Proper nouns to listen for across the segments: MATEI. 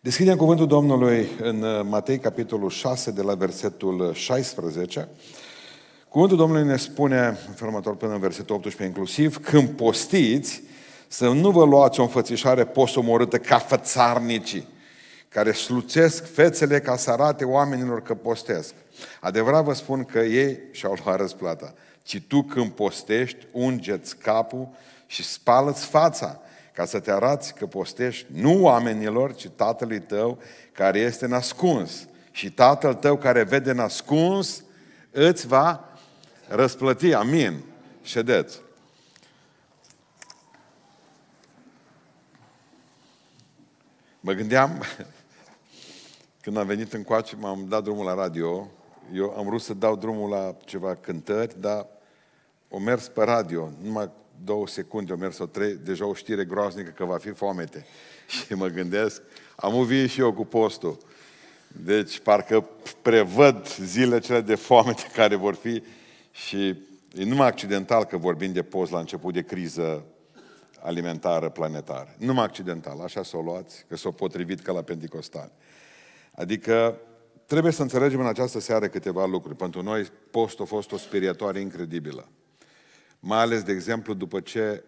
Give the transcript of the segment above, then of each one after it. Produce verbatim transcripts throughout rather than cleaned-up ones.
Deschidem cuvântul Domnului în Matei, capitolul șase, de la versetul șaisprezece. Cuvântul Domnului ne spune, următor până în versetul optsprezece inclusiv, când postiți, să nu vă luați o înfățișare postomorâtă ca fățarnicii, care sluțesc fețele ca să arate oamenilor că postesc. Adevărat vă spun că ei și-au luat răsplata. Ci tu când postești, unge-ți capul și spală-ți fața, ca să te arăți că postești nu oamenilor, ci Tatălui tău care este nascuns. Și Tatăl tău care vede nascuns îți va răsplăti. Amin. Ședeți. Mă gândeam, când am venit încoace, m-am dat drumul la radio. Eu am vrut să dau drumul la ceva cântări, dar o mers pe radio. Numai două secunde, o mers o trei, deja o știre groaznică că va fi foamete. Și mă gândesc, am uvit și eu cu postul. Deci parcă prevăd zilele cele de foamete care vor fi și e numai accidental că vorbim de post la început de criză alimentară planetară. Numai accidental, așa s-o luați, că s-o potrivit ca la Pentecostali. Adică trebuie să înțelegem în această seară câteva lucruri. Pentru noi postul a fost o sperietoare incredibilă. Mai ales, de exemplu, după ce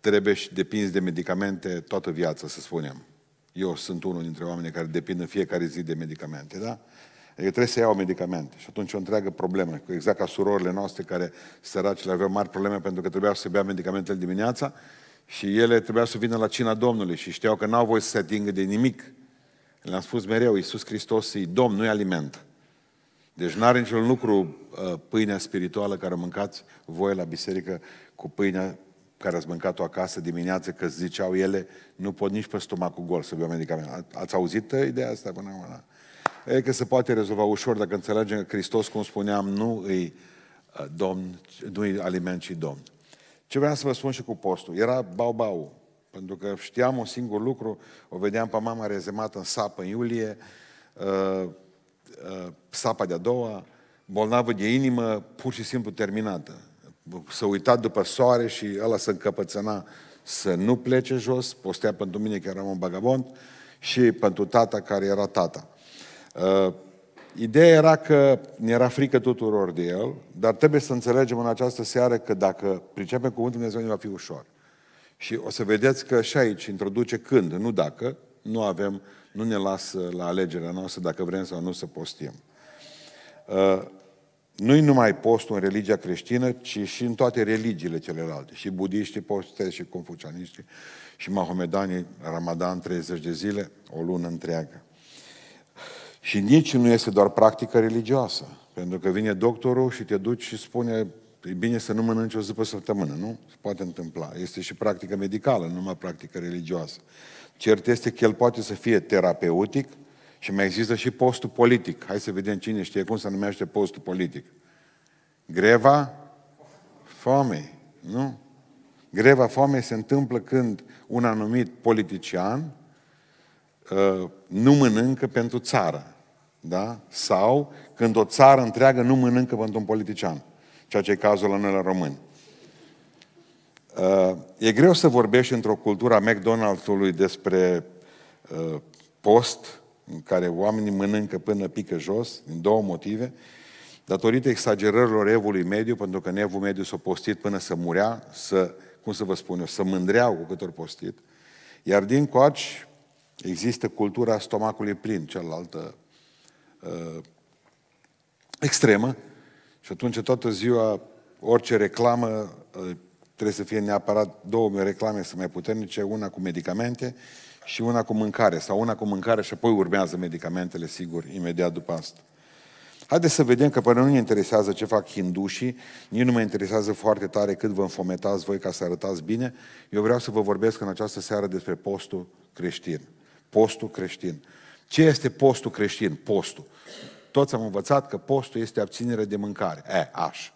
trebuie și depinzi de medicamente toată viața, să spunem. Eu sunt unul dintre oamenii care depind în fiecare zi de medicamente, da? Adică trebuie să iau medicamente. Și atunci o întreagă problemă, exact ca surorile noastre care săraci le aveau mari probleme pentru că trebuia să bea medicamentele dimineața și ele trebuia să vină la cina Domnului și știau că n-au voie să se atingă de nimic. Le-am spus mereu, Iisus Hristos e Domn, nu e aliment. Deci n-are niciun lucru pâinea spirituală care o mâncați voi la biserică cu pâinea care ați mâncat-o acasă dimineață, că ziceau ele, nu pot nici pe stomacul gol să beau medicament. Ați auzit ideea asta până acum? E că se poate rezolva ușor dacă înțelegem că Hristos, cum spuneam, nu e Domn, nu e aliment, ci Domn. Ce vreau să vă spun și cu postul? Era bau-bau. Pentru că știam un singur lucru, o vedeam pe mama rezemată în sapă în iulie, uh, uh, sapa de-a doua, bolnavă de inimă, pur și simplu terminată. S-a uitat după soare și ăla se încăpățâna să nu plece jos, postea pentru mine că eram un vagabond și pentru tata care era tata. Uh, ideea era că ne era frică tuturor de el, dar trebuie să înțelegem în această seară că dacă pricepem cuvântul Dumnezeu, ne va fi ușor. Și o să vedeți că și aici introduce când, nu dacă, nu avem, nu ne lasă la alegerea noastră dacă vrem sau nu să postim. Uh, nu-i numai postul în religia creștină, ci și în toate religiile celelalte. Și budiștii postez, și confucianiștii, și mahomedanii, Ramadan treizeci de zile, o lună întreagă. Și nici nu este doar practică religioasă, pentru că vine doctorul și te duci și spune... E bine să nu mănânci o zi pe săptămână, nu? Se poate întâmpla. Este și practică medicală, nu numai practică religioasă. Cert este că el poate să fie terapeutic și mai există și postul politic. Hai să vedem cine știe cum se numește postul politic. Greva foamei, nu? Greva foamei se întâmplă când un anumit politician uh, nu mănâncă pentru țară, da? Sau când o țară întreagă nu mănâncă pentru un politician. Ceea ce e cazul la noi la români. Uh, e greu să vorbești într-o cultură a McDonald's-ului despre uh, post, în care oamenii mănâncă până pică jos, din două motive, datorită exagerărilor evului mediu, pentru că în evul mediu s-a postit până să murea, să, cum să vă spun eu, să mândreau cu cât ori postit, iar din coaci există cultura stomacului plin, cealaltă uh, extremă. Și atunci toată ziua, orice reclamă, trebuie să fie neapărat două reclame să mai puternice, una cu medicamente și una cu mâncare, sau una cu mâncare și apoi urmează medicamentele, sigur, imediat după asta. Haideți să vedem că până nu ne interesează ce fac hindușii, nici nu mă interesează foarte tare cât vă înfometați voi ca să arătați bine, eu vreau să vă vorbesc în această seară despre postul creștin. Postul creștin. Ce este postul creștin? Postul. Toți am învățat că postul este abținere de mâncare. E, aș.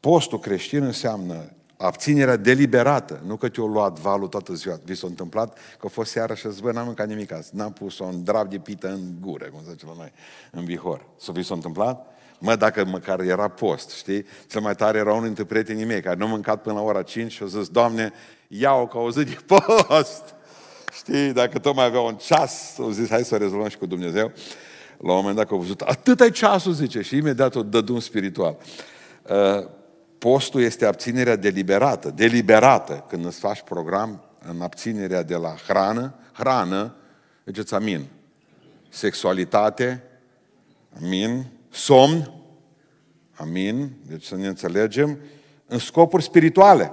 Postul creștin înseamnă abținerea deliberată. Nu că te-o luat valul toată ziua. Vi s-a întâmplat că a fost seara și zbă, n-am mâncat nimic azi. N-am pus-o în drap de pită în gură, cum zice la noi, în Bihor. S-a vi s-a întâmplat? Mă, dacă măcar era post, știi? Cel mai tare era unul dintre prietenii mei care nu a mâncat până la ora cinci și a zis, Doamne, iau că o zi de post! Știi, dacă tot mai avea un ceas, au zis, hai să rezolvăm și cu Dumnezeu. La un moment dat au văzut, atât e ceasul, zice, și imediat o dă drum spiritual. Postul este abținerea deliberată, deliberată, când îți faci program în abținerea de la hrană, hrană, ziceți amin, sexualitate, amin, somn, amin, deci să ne înțelegem, în scopuri spirituale.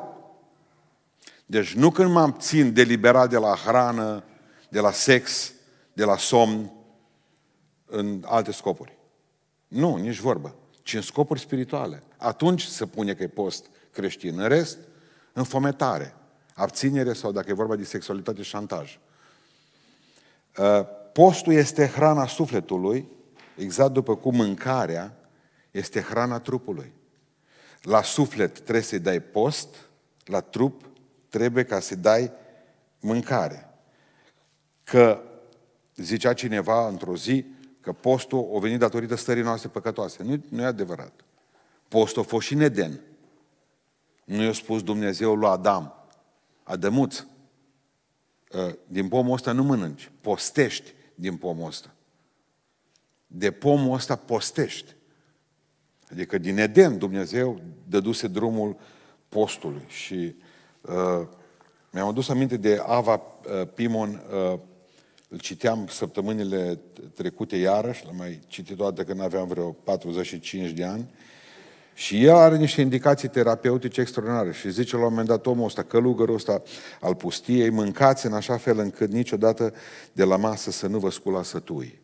Deci nu când mă abțin deliberat de la hrană, de la sex, de la somn, în alte scopuri. Nu, nici vorbă. Ci în scopuri spirituale. Atunci se pune că e post creștin. În rest, înfometare, abținere sau, dacă e vorba de sexualitate, șantaj. Postul este hrana sufletului, exact după cum mâncarea este hrana trupului. La suflet trebuie să-i dai post, la trup trebuie ca să-i dai mâncare. Că zicea cineva într-o zi că postul a venit datorită stării noastre păcătoase. Nu, nu e adevărat. Postul a fost și în Eden. Nu i-a spus Dumnezeu lui Adam, Adămuț, din pomul ăsta nu mănânci, postești din pomul ăsta. De pomul ăsta postești. Adică din Eden Dumnezeu dăduse drumul postului. Și uh, mi-am adus aminte de Ava uh, Pimon, uh, îl citeam săptămânile trecute iarăși, l-am mai citit o dată când aveam vreo patruzeci și cinci de ani, și el are niște indicații terapeutice extraordinare și zice la un moment dat omul ăsta, călugărul ăsta al pustiei, mâncați în așa fel încât niciodată de la masă să nu vă scula sătui.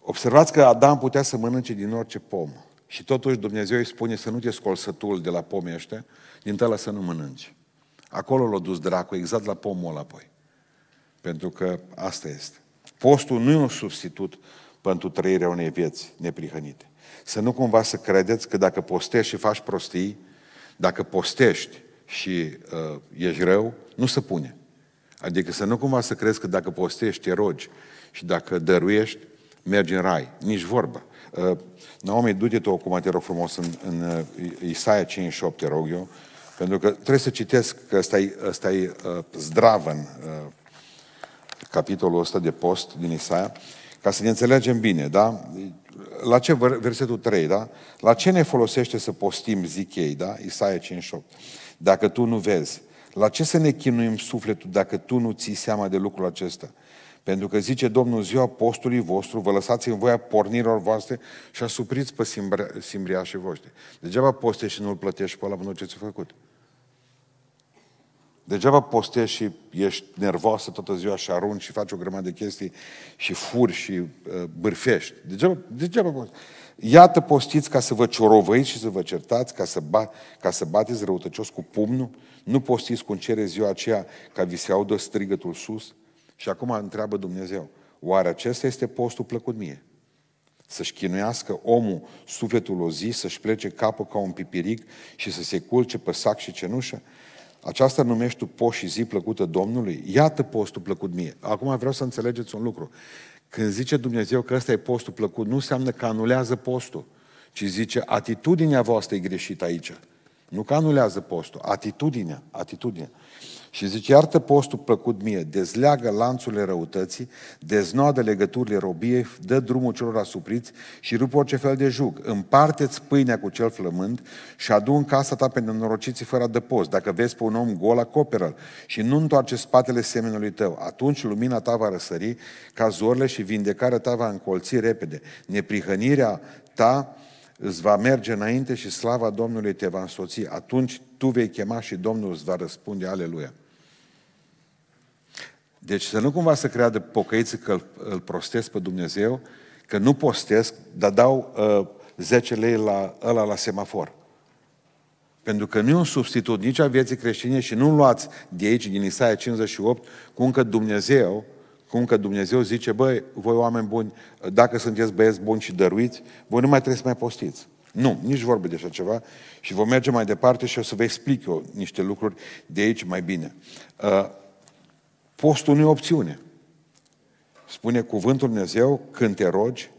Observați că Adam putea să mănânce din orice pom și totuși Dumnezeu îi spune să nu te scoli sătul de la pomii ăștia, din tăla să nu mănânci. Acolo l-a dus dracu, exact la pomul ăla apoi. Pentru că asta este. Postul nu e un substitut pentru trăirea unei vieți neprihănite. Să nu cumva să credeți că dacă postești și faci prostii, dacă postești și uh, ești rău, nu se pune. Adică să nu cumva să crezi că dacă postești, te rogi și dacă dăruiești, mergi în rai. Nici vorbă. Uh, Naomi, du-te tu acum, te rog frumos, în, în uh, Isaia cincizeci și opt, te rog eu, pentru că trebuie să citesc că ăsta e uh, zdravăn, uh, capitolul ăsta de post din Isaia, ca să ne înțelegem bine, da? La ce, versetul trei, da? La ce ne folosește să postim, zic ei, da? Isaia cincizeci și opt. Dacă tu nu vezi, la ce să ne chinuim sufletul dacă tu nu ții seama de lucrul acesta? Pentru că zice Domnul, ziua postului vostru, vă lăsați în voia pornirilor voastre și asupriți pe simbriașii voștri. Degeaba postești și nu-l plătești pe ăla pentru ce ți-a făcut. Degeaba postești și ești nervoasă toată ziua și arunci și faci o grămadă de chestii și furi și uh, bârfești. Degeaba, degeaba postești. Iată, postiți ca să vă ciorovăiți și să vă certați, ca să, ba, ca să bateți răutăcios cu pumnul. Nu postiți cum cere ziua aceea ca vi se audă strigătul sus. Și acum întreabă Dumnezeu, oare acesta este postul plăcut mie? Să-și chinuiască omul sufletul o zi, să-și plece capul ca un pipiric și să se culce pe sac și cenușă? Aceasta numești tu post și zi plăcută Domnului? Iată postul plăcut mie. Acum vreau să înțelegeți un lucru. Când zice Dumnezeu că ăsta e postul plăcut, nu înseamnă că anulează postul, ci zice atitudinea voastră e greșită aici. Nu că anulează postul, atitudinea, atitudinea. Și zice, iartă postul plăcut mie, dezleagă lanțurile răutății, deznoadă legăturile robiei, dă drumul celor asupriți și rup orice fel de jug. Împarte-ți pâinea cu cel flămând și adu în casa ta pe nenorociții fără adăpost. Dacă vezi pe un om gol, acoperă-l și nu întoarce spatele semenului tău. Atunci lumina ta va răsări ca zorile și vindecarea ta va încolți repede. Neprihănirea ta îți va merge înainte și slava Domnului te va însoți. Atunci tu vei chema și Domnul îți va răspunde. Aleluia! Deci să nu cumva să creadă pocăiții că îl, îl prostesc pe Dumnezeu, că nu postesc, dar dau uh, zece lei la ăla la semafor. Pentru că nu e un substitut nici a vieții creștine și nu luați de aici, din Isaia cincizeci și opt, cum că Dumnezeu, cum că Dumnezeu zice, băi, voi oameni buni, dacă sunteți băieți buni și dăruiți, voi nu mai trebuie să mai postiți. Nu, nici vorbă de așa ceva și vom merge mai departe și o să vă explic eu niște lucruri de aici mai bine. Uh, Postul nu e opțiune. Spune cuvântul Dumnezeu, când te rogi,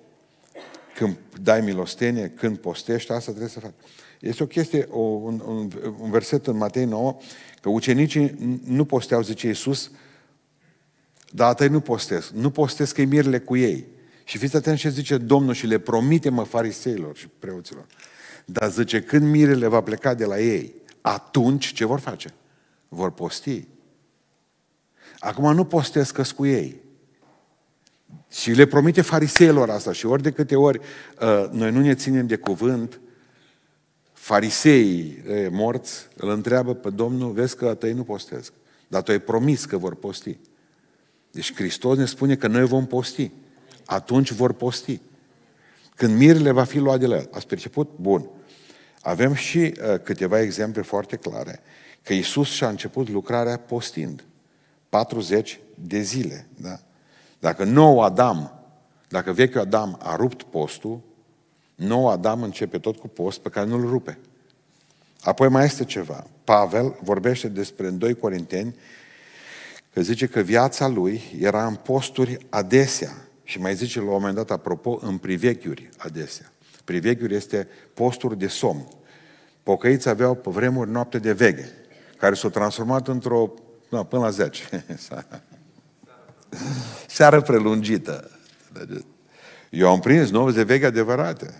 când dai milostenie, când postești, asta trebuie să faci. Este o chestie, o, un, un verset în Matei nouă, că ucenicii nu posteau, zice Iisus, dar atâi nu postesc. Nu postesc că-i mirele cu ei. Și fiți atenți ce zice Domnul și le promite, mă, fariseilor și preoților. Dar zice, când mirele va pleca de la ei, atunci ce vor face? Vor posti. Acum nu postesc că-s cu ei. Și le promite fariseilor asta. Și ori de câte ori uh, noi nu ne ținem de cuvânt, fariseii uh, morți îl întreabă pe Domnul, vezi că atâi nu postesc, dar tu ai promis că vor posti. Deci Hristos ne spune că noi vom posti. Atunci vor posti. Când mirele va fi luat de la el. Ați perceput? Bun. Avem și uh, câteva exemple foarte clare. Că Iisus și-a început lucrarea postind. patruzeci de zile. Da? Dacă nou Adam, dacă vechiul Adam a rupt postul, nou Adam începe tot cu post pe care nu-l rupe. Apoi mai este ceva. Pavel vorbește despre în doi Corinteni că zice că viața lui era în posturi adesea. Și mai zice la un moment dat, apropo, în privechiuri adesea. Privechiuri este posturi de somn. Pocăiți aveau pe vremuri noapte de veghe, care s-au transformat într-o, no, până la zece. Seară prelungită. Eu am prins nouăzeci de veghe adevărate.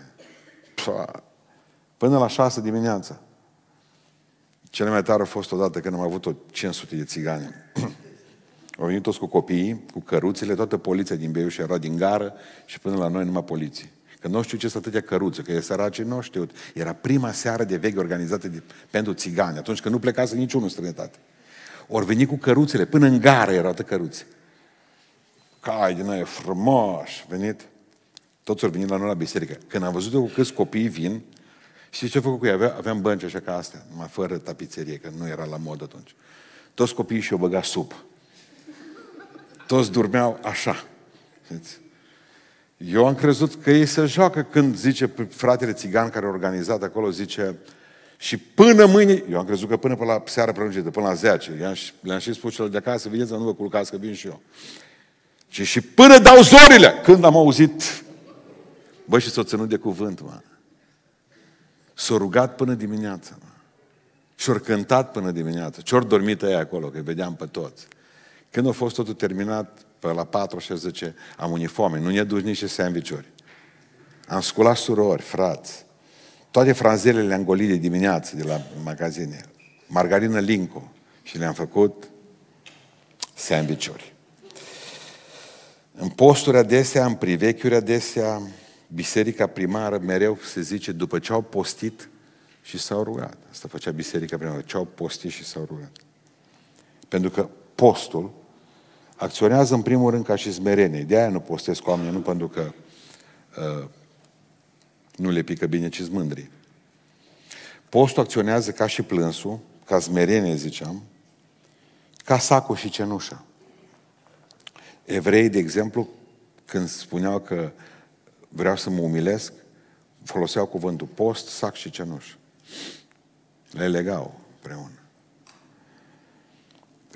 Până la șase dimineața. Cele mai tare a fost odată când am avut o cinci sute de țigani. Au venit toți cu copiii, cu căruțele, toată poliția din Beiuș era din gară și până la noi numai poliții. Că nu știu ce sunt atâtea căruțe, că e săracii, nu știu. Era prima seară de veche organizată de, pentru țigani, atunci când nu plecase niciunul în străinătate. Ori veni cu căruțele, până în gară erau atât căruțe. Cai din noi, frumos, venit. Toți au venit la noi la biserică. Când am văzut cu câți copii vin, știți ce a făcut cu ei? Aveam bănci așa ca astea, numai fără tapiserie, că nu era la mod atunci. Toți copiii și-o băga sub. Toți durmeau așa. Eu am crezut că ei se joacă când zice fratele țigan care a organizat acolo, zice și până mâine, eu am crezut că până pe la seara prelungită, până la zece, le-am și spus celor de acasă, vedeți să nu vă culcați că vin și eu. Și, și până dau zorile, când am auzit. Bă, și s-o ținut de cuvânt, mă. S-o rugat până dimineața, mă. Și-or cântat până dimineața, și-or dormit aia acolo, că vedeam pe toți. Când a fost totul terminat, pe la patru și zice, am uniforme, nu ne duci nici sandwich-uri. Am sculat surori, frați. Toate franzelele le-am golit de dimineață de la magazine. Margarină Linco. Și le-am făcut sandwich-uri. În posturi adesea, în privechiuri adesea, biserica primară mereu se zice, după ce au postit și s-au rugat. Asta făcea biserica primară, ce au postit și s-au rugat. Pentru că postul acționează în primul rând ca și smerenie. De-aia nu postez cu oamenii, nu pentru că uh, nu le pică bine, ci-s mândri. Postul acționează ca și plânsul, ca smerenie, ziceam, ca sacul și cenușa. Evreii, de exemplu, când spuneau că vreau să mă umilesc, foloseau cuvântul post, sac și cenușă. Le legau împreună.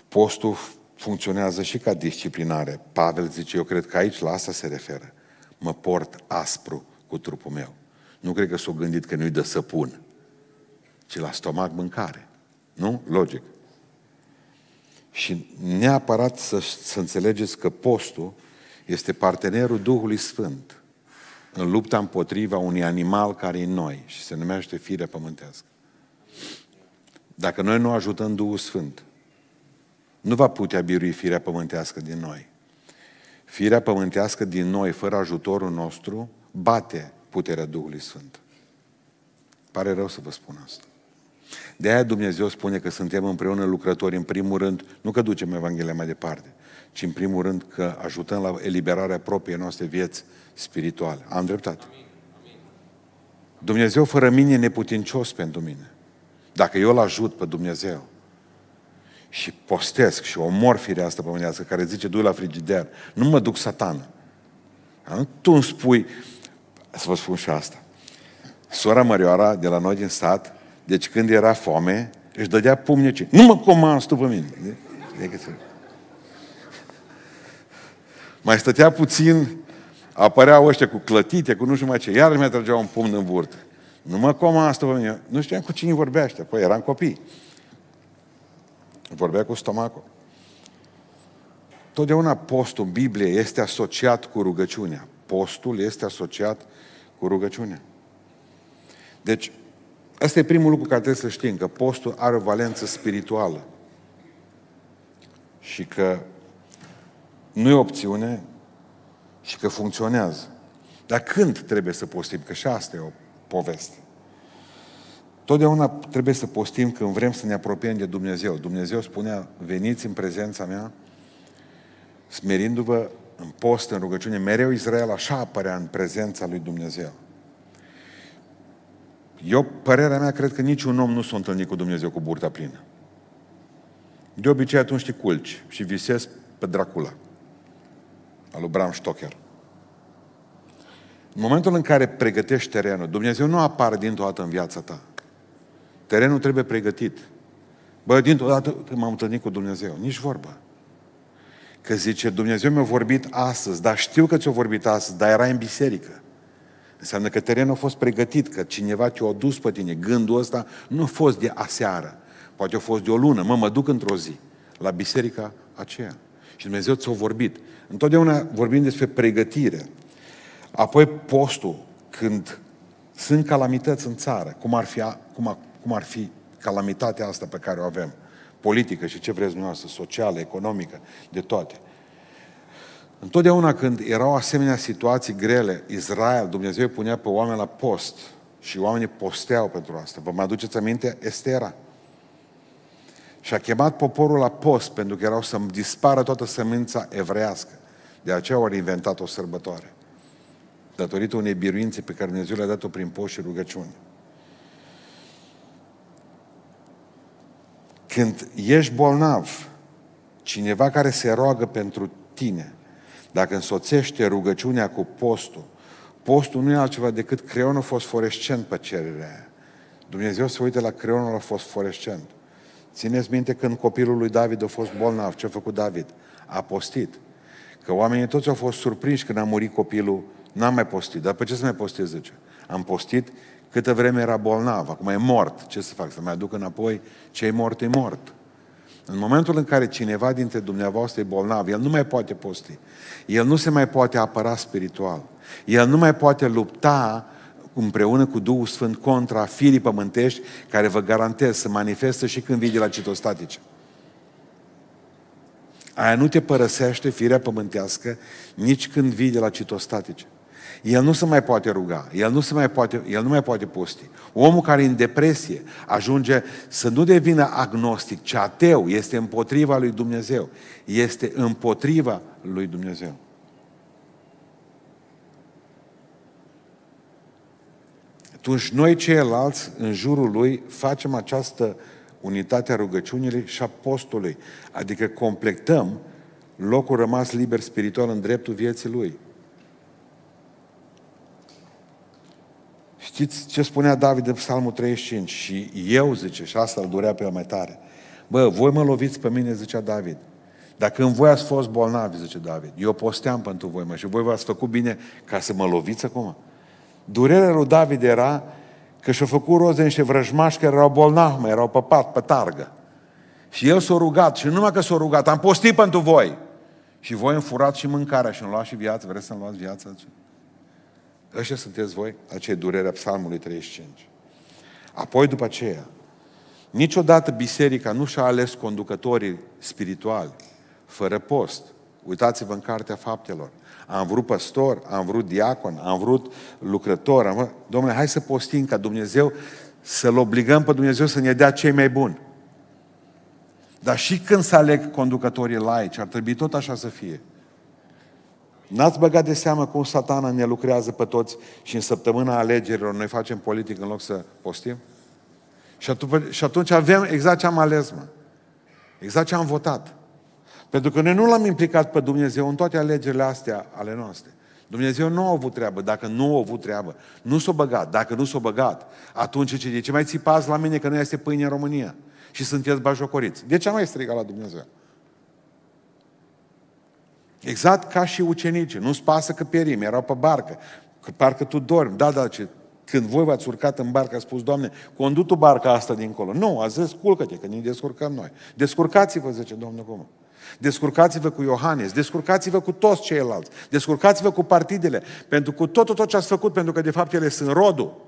Postul funcționează și ca disciplinare. Pavel zice, eu cred că aici la asta se referă. Mă port aspru cu trupul meu. Nu cred că s-o gândit că nu-i dă săpun, ci la stomac mâncare. Nu? Logic. Și neapărat să, să înțelegeți că postul este partenerul Duhului Sfânt în lupta împotriva unui animal care e în noi și se numește firea pământească. Dacă noi nu ajutăm Duhul Sfânt, nu va putea birui firea pământească din noi. Firea pământească din noi, fără ajutorul nostru, bate puterea Duhului Sfânt. Pare rău să vă spun asta. De-aia Dumnezeu spune că suntem împreună lucrători, în primul rând, nu că ducem Evanghelia mai departe, ci în primul rând că ajutăm la eliberarea propriei noastre vieți spirituale. Am dreptate. Amin. Amin. Dumnezeu fără mine e neputincios pentru mine. Dacă eu îl ajut pe Dumnezeu, și postesc și omor firea asta pământească care zice, du-i la frigider, nu mă duc satană. Tu îmi spui, să vă spun și asta, sora Mărioara de la noi din sat, deci când era foame, își dădea pumnici. Nu mă comanzi tu pe mine. De? De să... Mai stătea puțin, apăreau ăștia cu clătite, cu nu știu mai ce, iar mi-a trăgeau un pumn în burtă. Nu mă coma asta pe mine. Nu știam cu cine vorbește. Păi eram copii. Vorbea cu stomacul. Totdeauna postul în Biblie este asociat cu rugăciunea. Postul este asociat cu rugăciunea. Deci, asta e primul lucru care trebuie să știm, că postul are o valență spirituală. Și că nu e opțiune și că funcționează. Dar când trebuie să postim? Că și asta e o poveste. Totdeauna trebuie să postim când vrem să ne apropiem de Dumnezeu. Dumnezeu spunea, veniți în prezența mea, smerindu-vă în post, în rugăciune. Mereu Israel așa apărea în prezența lui Dumnezeu. Eu, părerea mea, cred că niciun om nu s-a întâlnit cu Dumnezeu cu burta plină. De obicei atunci te culci și visezi pe Dracula, al lui Bram Stoker. În momentul în care pregătești terenul, Dumnezeu nu apare dintr-o dată în viața ta. Terenul trebuie pregătit. Bă, dintr-o dată m-am întâlnit cu Dumnezeu. Nici vorba. Că zice, Dumnezeu mi-a vorbit astăzi, dar știu că ți-a vorbit astăzi, dar era în biserică. Înseamnă că terenul a fost pregătit, că cineva te-a dus pe tine. Gândul ăsta nu a fost de aseară. Poate a fost de o lună. Mă, mă duc într-o zi la biserica aceea. Și Dumnezeu ți-a vorbit. Întotdeauna vorbim despre pregătire. Apoi postul, când sunt calamități în țară, cum ar fi, cum, cum ar fi calamitatea asta pe care o avem, politică și ce vreți dumneavoastră, socială, economică, de toate. Întotdeauna când erau asemenea situații grele, Israel, Dumnezeu îi punea pe oameni la post și oamenii posteau pentru asta. Vă mai aduceți aminte? Estera. Și a chemat poporul la post pentru că erau să-mi dispară toată sămânța evrească. De aceea au inventat o sărbătoare. Datorită unei biruințe pe care Dumnezeu le-a dat-o prin post și rugăciune. Când ești bolnav, cineva care se roagă pentru tine, dacă însoțește rugăciunea cu postul, postul nu e altceva decât creionul fosforescent pe cererea aia. Dumnezeu se uită la creionul fosforescent. Țineți minte când copilul lui David a fost bolnav, ce a făcut David? A postit. Că oamenii toți au fost surprinși când a murit copilul. N-am mai postit. Dar pe ce să mai postez, zice? Am postit câtă vreme era bolnav. Acum e mort. Ce să fac? Să mai aduc înapoi? Ce-i mort, e mort. În momentul în care cineva dintre dumneavoastră e bolnav, el nu mai poate posti. El nu se mai poate apăra spiritual. El nu mai poate lupta împreună cu Duhul Sfânt contra firii pământești care vă garantez să manifestă și când vii de la citostatice. Aia nu te părăsește firea pământească nici când vii de la citostatice. El nu se mai poate ruga, el nu, se mai poate, el nu mai poate posti. Omul care e în depresie ajunge să nu devină agnostic, ci ateu, este împotriva lui Dumnezeu. Este împotriva lui Dumnezeu. Atunci noi ceilalți în jurul lui facem această unitate a rugăciunii și a postului. Adică completăm locul rămas liber spiritual în dreptul vieții lui. Știți ce spunea David în Psalmul treizeci și cinci? Și eu, zice, și asta îl durea pe el mai tare. Bă, voi mă loviți pe mine, zicea David. Dar când voi ați fost bolnavi, zice David, eu posteam pentru voi, mă, și voi v-ați făcut bine ca să mă loviți acum? Durerea lui David era că și-a făcut roze niște vrăjmași care erau bolnavi, mă, erau pe pat, pe targă. Și el s-a rugat, și numai că s-a rugat, am postit pentru voi. Și voi îmi furați și mâncarea și îmi luați și viața. Vreți să-mi luați viața? Ăștia sunteți voi, aceea e durerea Psalmului treizeci și cinci. Apoi după aceea, niciodată biserica nu și-a ales conducătorii spirituali fără post. Uitați-vă în Cartea Faptelor. Am vrut păstor, am vrut diacon, am vrut lucrător. Am vrut... Dom'le, hai să postim ca Dumnezeu, să-L obligăm pe Dumnezeu să ne dea cei mai buni. Dar și când se aleg conducătorii laici, ar trebui tot așa să fie. N-ați băgat de seamă cum Satana ne lucrează pe toți și în săptămâna alegerilor noi facem politic în loc să postim? Și atunci, și atunci avem exact ce am ales, mă. Exact ce am votat. Pentru că noi nu l-am implicat pe Dumnezeu în toate alegerile astea ale noastre. Dumnezeu nu a avut treabă. Dacă nu a avut treabă, nu s-a băgat. Dacă nu s-a băgat, atunci ce de ce mai țipați la mine că nu este pâine în România și sunteți bajocoriți? De ce am mai strigat la Dumnezeu? Exact ca și ucenicii. Nu-ți pasă că perim, erau pe barcă, că parcă tu dormi. Da, da, ce Când voi v-ați urcat în barcă, a spus, Doamne, condu tu barca asta dincolo. Nu, a zis, culcă-te, că ne descurcăm noi. Descurcați-vă, zice Domnul, cum? Descurcați-vă cu Iohannes, descurcați-vă cu toți ceilalți, descurcați-vă cu partidele, pentru cu tot, tot, tot ce ați făcut, pentru că de fapt ele sunt rodul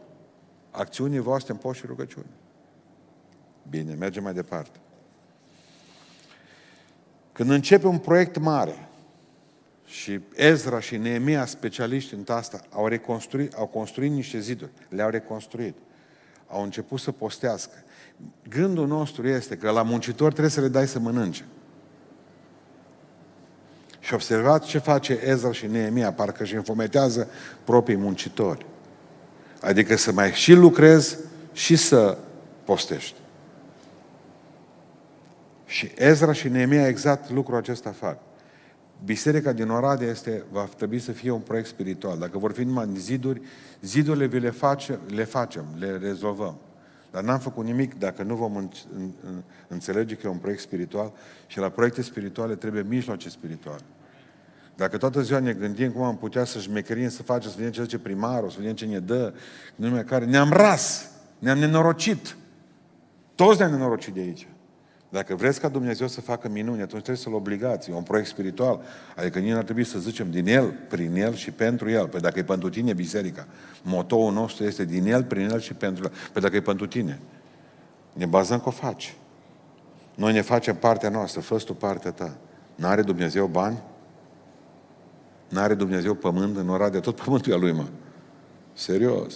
acțiunii voastre în post și rugăciune. Bine, mergem mai departe. Când începe un proiect mare, și Ezra și Neemia, specialiști în asta, au reconstruit, au construit niște ziduri, le-au reconstruit, au început să postească. Gândul nostru este că la muncitor trebuie să le dai să mănânce. Și observați ce face Ezra și Neemia, parcă își înfometează proprii muncitori. Adică să mai și lucrezi și să postești. Și Ezra și Neemia exact lucrul acesta fac. Biserica din Oradea este, va trebui să fie un proiect spiritual. Dacă vor fi numai ziduri, zidurile vi le, face, le facem, le rezolvăm. Dar n-am făcut nimic dacă nu vom înțelege că e un proiect spiritual și la proiecte spirituale trebuie mijloace spirituale. Dacă toată ziua ne gândim cum am putea să șmecherim, să facem, să vedem ce zice primarul, să vedem ce ne dă, numai care ne-am ras, ne-am nenorocit. Toți ne-am nenorocit de aici. Dacă vreți ca Dumnezeu să facă minuni, atunci trebuie să-L obligați. E un proiect spiritual. Adică noi ar trebui să zicem din El, prin El și pentru El. Păi dacă e pentru tine, biserica, motoul nostru este din El, prin El și pentru El. Păi dacă e pentru tine, ne bazăm că o faci. Noi ne facem partea noastră, fă-ți tu partea ta. N-are Dumnezeu bani? N-are Dumnezeu pământ în Oradea? Tot pământul e al Lui, mă. Serios.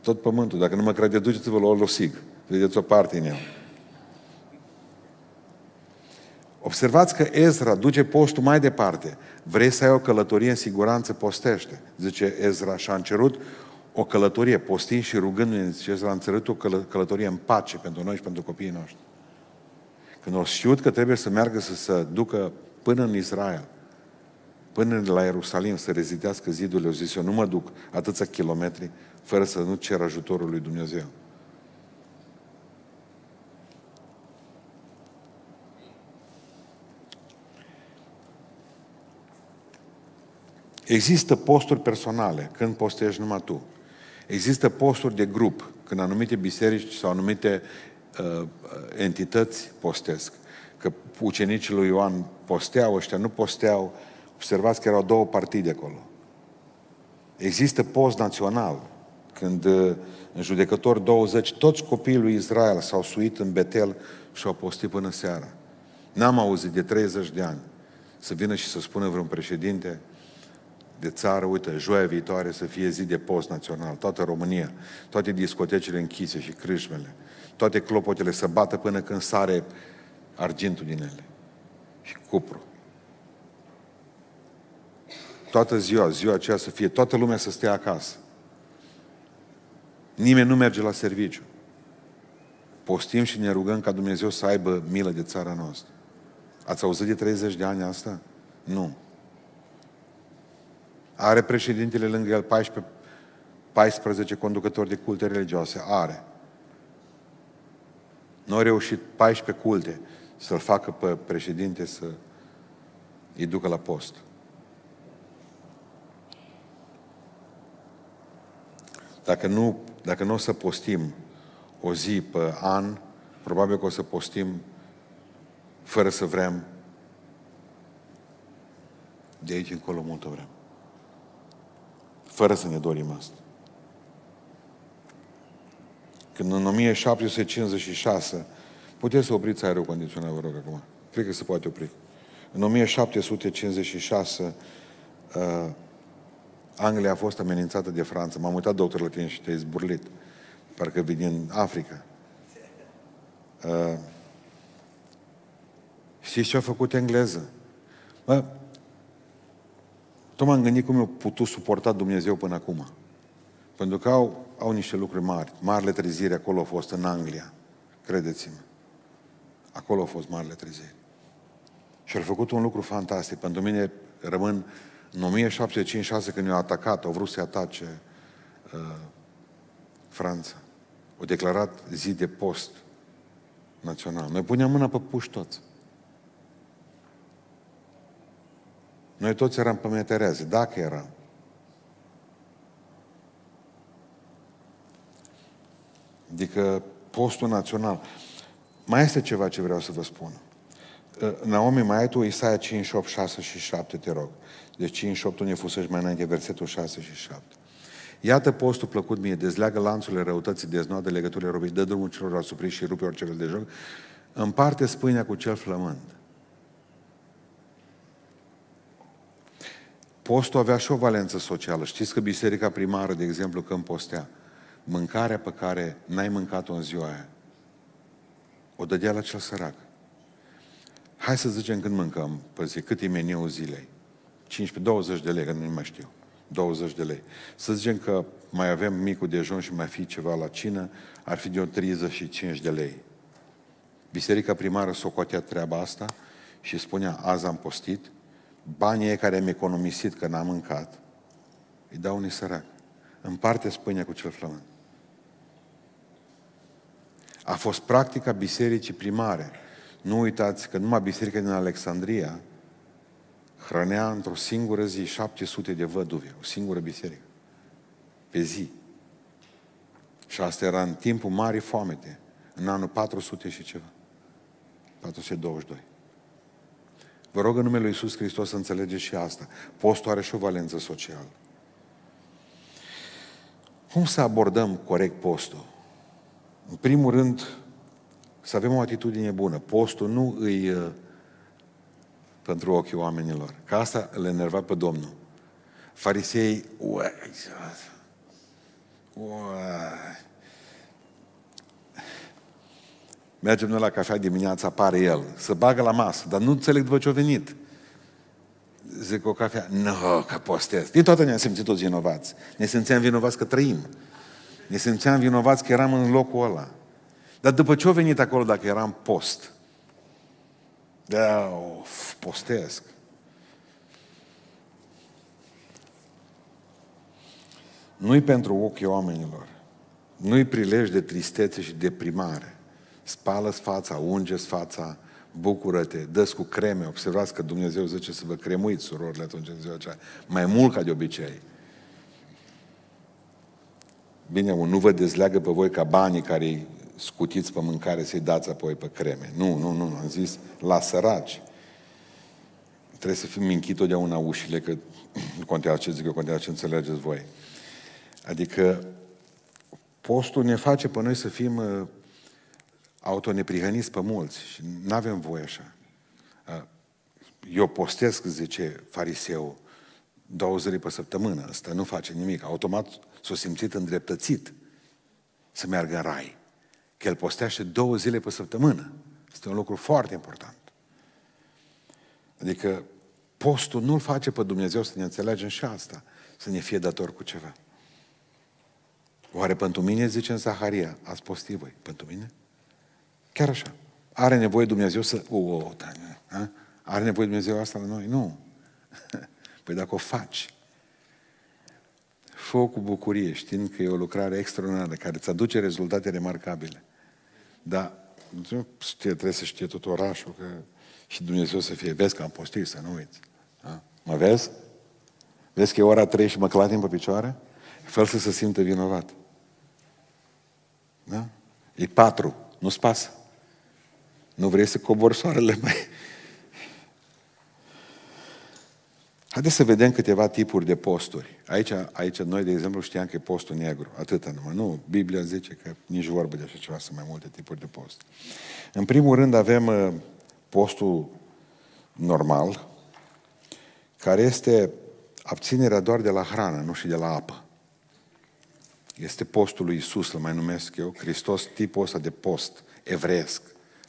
Tot pământul. Dacă nu mă crede, duceți-vă la Olosic. Vedeți o parte în el. Observați că Ezra duce postul mai departe. Vrei să ai o călătorie în siguranță, postește. Zice Ezra și-a încerut o călătorie, postind și rugându-ne, zice Ezra, a încerut o căl- călătorie în pace pentru noi și pentru copiii noștri. Când o știut că trebuie să meargă să se ducă până în Israel, până la Ierusalim, să rezidească zidurile, au zis, eu nu mă duc atâția kilometri fără să nu cer ajutorul lui Dumnezeu. Există posturi personale, când postești numai tu. Există posturi de grup, când anumite biserici sau anumite uh, entități postesc. Că ucenicii lui Ioan posteau, ăștia nu posteau. Observați că erau două partide acolo. Există post național, când uh, în judecători douăzeci, toți copiii lui Israel s-au suit în Betel și au postit până seara. N-am auzit de treizeci de ani să vină și să spună vreun președinte de țară, uite, joia viitoare să fie zi de post național, toată România, toate discotecile închise și crâșmele, toate clopotele să bată până când sare argintul din ele și cupru. Toată ziua, ziua aceea să fie, toată lumea să stea acasă. Nimeni nu merge la serviciu. Postim și ne rugăm ca Dumnezeu să aibă milă de țara noastră. Ați auzit de treizeci de ani asta? Nu. Are președintele lângă el paisprezece conducători de culte religioase? Are. Nu au reușit paisprezece culte să-l facă pe președinte să îi ducă la post. Dacă nu, dacă nu o să postim o zi pe an, probabil că o să postim fără să vrem de aici încolo multă vreme. Fără să ne dorim asta. Când în o mie șapte sute cincizeci și șase, puteți să opriți aerul condiționat, vă rog, acum. Cred că se poate opri. În o mie șapte sute cincizeci și șase, uh, Anglia a fost amenințată de Franța. M-am uitat, doctor, la tine și te-ai zburlit. Parcă vin din Africa. Uh, știți ce a făcut engleză? Mă, tot m-am gândit cum i-a putut suporta Dumnezeu până acum. Pentru că au, au niște lucruri mari. Marile treziri acolo au fost în Anglia. Credeți-mă. Acolo au fost marile treziri. Și au făcut un lucru fantastic. Pentru mine rămân în o mie șapte sute cincizeci și șase când i-au atacat, au vrut să-i atace uh, Franța. Au declarat zi de post național. Noi puneam mâna pe puși toți. Noi toți eram pe meterează, dacă eram. adică postul național. Mai este ceva ce vreau să vă spun. Naomi, mai ai tu Isaia cinci, opt, șase și șapte, te rog. Deci cinci, opt, unde fusești mai înainte, versetul șase și șapte. Iată postul plăcut mie, dezleagă lanțurile răutății, deznoadă legăturile robii, dă drumul celor asupriți și rupe orice fel de joc, împarte pâinea cu cel flămând. Postul avea și o valență socială. Știți că biserica primară, de exemplu, când postea, mâncarea pe care n-ai mâncat-o în ziua aia, o dădea la cel sărac. Hai să zicem când mâncăm pe zi, cât e meniul zilei? cincisprezece, douăzeci de lei, că nu mai știu. douăzeci de lei. Să zicem că mai avem micul dejun și mai fi ceva la cină, ar fi de o treizeci și cinci de lei. Biserica primară socotea treaba asta și spunea, azi am postit, banii ei care am economisit că n-am mâncat, îi dau unui sărac. Împarte-ți pâinea cu cel flămând. A fost practica bisericii primare. Nu uitați că numai biserica din Alexandria hrănea într-o singură zi șapte sute de văduve, o singură biserică, pe zi. Și asta era în timpul marii foamete, în anul patru sute și ceva, patru sute douăzeci și doi. Vă rog în numele lui Iisus Hristos să înțelegeți și asta. Postul are și o valență socială. Cum să abordăm corect postul? În primul rând, să avem o atitudine bună. Postul nu îi uh, pentru ochii oamenilor. Că asta le enerva pe Domnul. Farisei, uai, uai. Mergem noi la cafea dimineața, apare el. Se bagă la masă, dar nu înțeleg după ce a venit. Zic o cafea, nu, că postez. Din toată ne-am simțit toți vinovați. Ne simțeam vinovați că trăim. Ne simțeam vinovați că eram în locul ăla. Dar după ce a venit acolo, dacă eram post, da, of, postesc. Nu-i pentru ochii oamenilor. Nu-i prilej de tristețe și deprimare. Spală-ți fața, unge-ți fața, bucură-te, dă-ți cu creme. Observați că Dumnezeu zice să vă cremuiți, surorile, atunci în ziua aceea. Mai mult ca de obicei. Bine, nu vă dezleagă pe voi ca banii care-i scutiți pe mâncare să-i dați apoi pe creme. Nu, nu, nu, am zis la săraci. Trebuie să fim minchit totdeauna ușile, că nu contează ce zic eu, contează ce înțelegeți voi. Adică postul ne face pe noi să fim uh, autoneprihăniți pe mulți și nu avem voie așa. Uh, eu postesc, zice fariseul, două zile pe săptămână, ăsta nu face nimic. Automat s-a simțit îndreptățit să meargă în rai. Că el posteaște două zile pe săptămână. Este un lucru foarte important. Adică postul nu-l face pe Dumnezeu să ne înțelegem și asta, să ne fie dator cu ceva. Oare pentru mine, zice în Zaharia, ați postit voi, pentru mine? Chiar așa. Are nevoie Dumnezeu să... O, o, da, are nevoie Dumnezeu asta la noi? Nu. Păi dacă o faci, fă-o cu bucurie, știind că e o lucrare extraordinară, care îți aduce rezultate remarcabile. Dar știe, trebuie să știe tot orașul că și Dumnezeu să fie. Vezi că am postit, să nu uiți. A? Mă vezi? Vezi că e ora trei și mă clatim pe picioare? Fel să se simtă vinovat. Da? E patru. Nu-ți pasă. Nu vrei să cobori soarele mai... Haideți să vedem câteva tipuri de posturi. Aici, aici noi, de exemplu, știam că e postul negru. Atâta numai. Nu, Biblia zice că nici vorbă de așa ceva, sunt mai multe tipuri de post. În primul rând avem postul normal, care este abținerea doar de la hrană, nu și de la apă. Este postul lui Iisus, îl mai numesc eu, Hristos, tipul ăsta de post evreiesc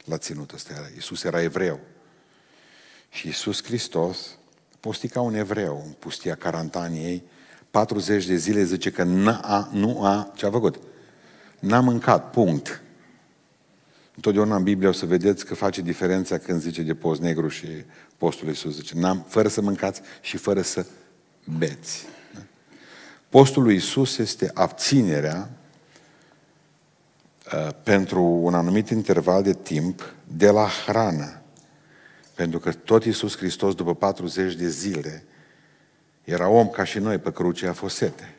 l-a ținut ăsta. Iisus era evreu. Și Iisus Hristos posti ca un evreu în pustia Carantaniei, patruzeci de zile, zice că n-a, nu a, ce-a făcut? N-a mâncat, punct. Întotdeauna în Biblie o să vedeți că face diferența când zice de post negru și postul Iisus, zice, n-am, fără să mâncați și fără să beți. Postul lui Iisus este abținerea uh, pentru un anumit interval de timp de la hrană. Pentru că tot Iisus Hristos, după patruzeci de zile, era om ca și noi, pe cruce a fost sete.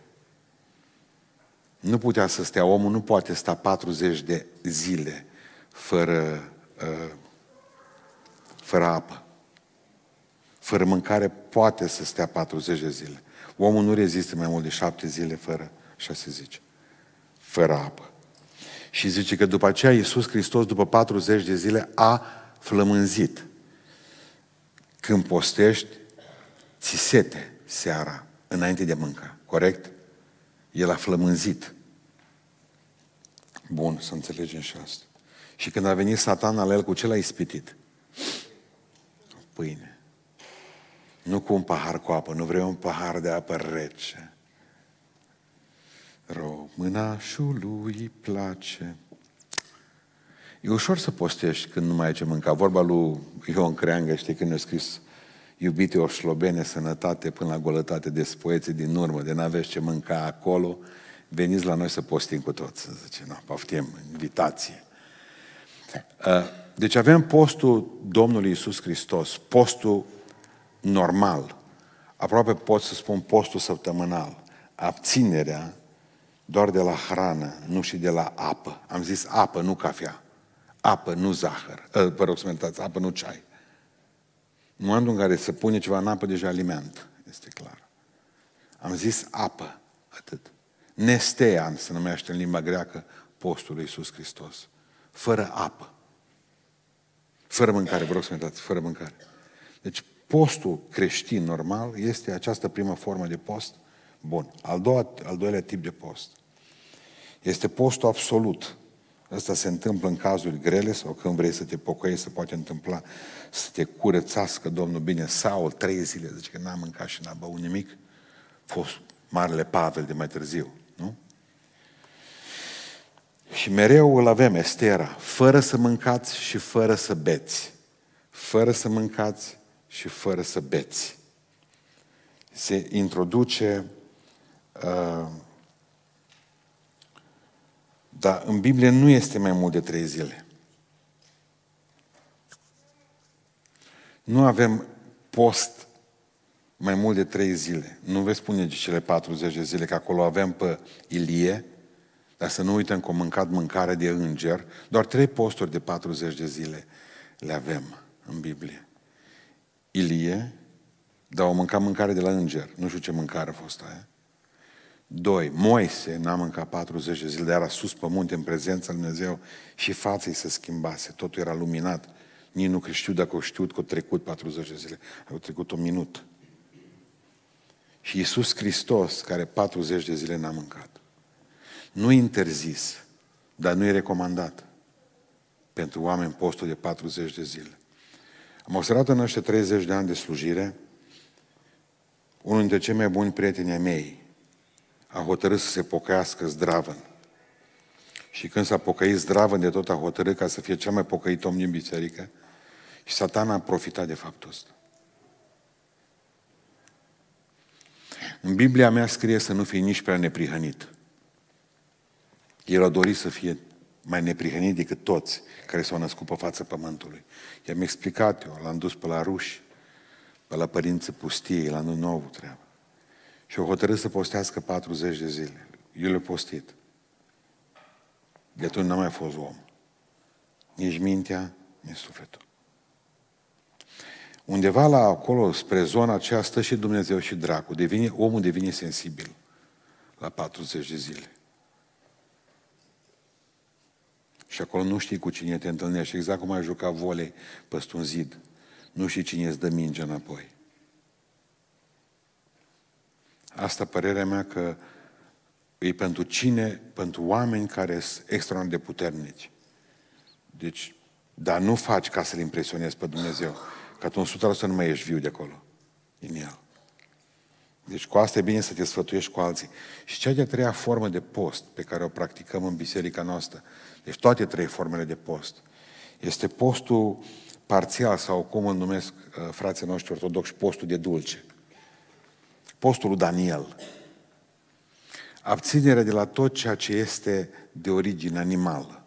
Nu putea să stea, omul nu poate sta patruzeci de zile fără, fără apă. Fără mâncare poate să stea patruzeci de zile. Omul nu rezistă mai mult de șapte zile fără, așa se zice, fără apă. Și zice că după aceea Iisus Hristos, după patruzeci de zile, a flămânzit. Când postești, ți sete seara, înainte de mânca, corect? El a flămânzit. Bun, să înțelegem și asta. Și când a venit Satan la el, cu ce l-a ispitit? Pâine. Nu cu un pahar cu apă, nu vreau un pahar de apă rece. Românașului îi place. E ușor să postești când nu mai ai ce mânca. Vorba lui Ion Creangă, știi, când ne-a scris: iubite orșlobene, sănătate până la golătate, des poeții din urmă, de n-aveți ce mânca acolo, veniți la noi să postim cu toți. Zice, no, poftim, invitație. Deci avem postul Domnului Iisus Hristos, postul normal, aproape pot să spun postul săptămânal, abținerea doar de la hrană, nu și de la apă. Am zis apă, nu cafea, apă, nu zahăr, vă rog să mă iertați, apă, nu ceai. În momentul în care se pune ceva în apă, deja aliment, este clar. Am zis apă, atât. Nestean se numește în limba greacă postul lui Iisus Hristos. Fără apă. Fără mâncare, vă rog să-mi dați, fără mâncare. Deci postul creștin normal este această primă formă de post. Bun. Al, doua, al doilea tip de post este postul absolut. Asta se întâmplă în cazuri grele sau când vrei să te pocăiești, se poate întâmpla să te curățească Domnul bine, sau trei zile, zice că n-am mâncat și n-am băut nimic. A fost Marele Pavel de mai târziu, nu? Și mereu îl avem, Estera, fără să mâncați și fără să beți. Fără să mâncați și fără să beți. Se introduce... Uh, Dar în Biblie nu este mai mult de trei zile. Nu avem post mai mult de trei zile. Nu veți spune cele patruzeci de zile, că acolo avem pe Ilie, dar să nu uităm că a mâncat mâncare de înger. Doar trei posturi de patruzeci de zile le avem în Biblie. Ilie, dar a mâncat mâncare de la înger. Nu știu ce mâncare a fost aia. Doi, Moise n-a mâncat patruzeci de zile, dar era sus pe munte în prezența lui Dumnezeu și fața ei se schimbase, totul era luminat. Nici nu știu dacă o știut că au trecut patruzeci de zile, au trecut un minut. Și Iisus Hristos, care patruzeci de zile n-a mâncat. Nu interzis, dar nu e recomandat pentru oameni postul de patruzeci de zile. Am observat în ăștia treizeci de ani de slujire, unul dintre cei mai buni prieteni ai mei a hotărât să se pocăiască zdravăn. Și când s-a pocăit zdravăn, de tot a hotărât ca să fie cel mai pocăit om din biserică, și Satana a profitat de faptul ăsta. În Biblia mea scrie să nu fii nici prea neprihănit. El a dorit să fie mai neprihănit decât toți care s-au născut pe fața pământului. I-am explicat eu, l-am dus pe la ruși, pe la părinții pustiei, la nu nouă treabă. Și au hotărât să postească patruzeci de zile. Eu le-am postit. De atunci n-a mai fost om. Nici mintea, nici sufletul. Undeva la acolo, spre zona aceea, stă și Dumnezeu și dracul. Devine, omul devine sensibil la patruzeci de zile. Și acolo nu știi cu cine te întâlnești. Exact cum ai jucat volei peste un zid. Nu știi cine îți dă mingea înapoi. Asta părerea mea că e pentru cine? Pentru oameni care sunt extraordinar de puternici. Deci, dar nu faci ca să-L impresionezi pe Dumnezeu. Că atunci o sută la sută nu mai ești viu de acolo. Din el. Deci cu asta e bine să te sfătuiești cu alții. Și cea de-a treia formă de post pe care o practicăm în biserica noastră, deci toate trei formele de post, este postul parțial sau cum îl numesc frații noștri ortodoxi, postul de dulce. Postul lui Daniel. Abținerea de la tot ceea ce este de origine animală.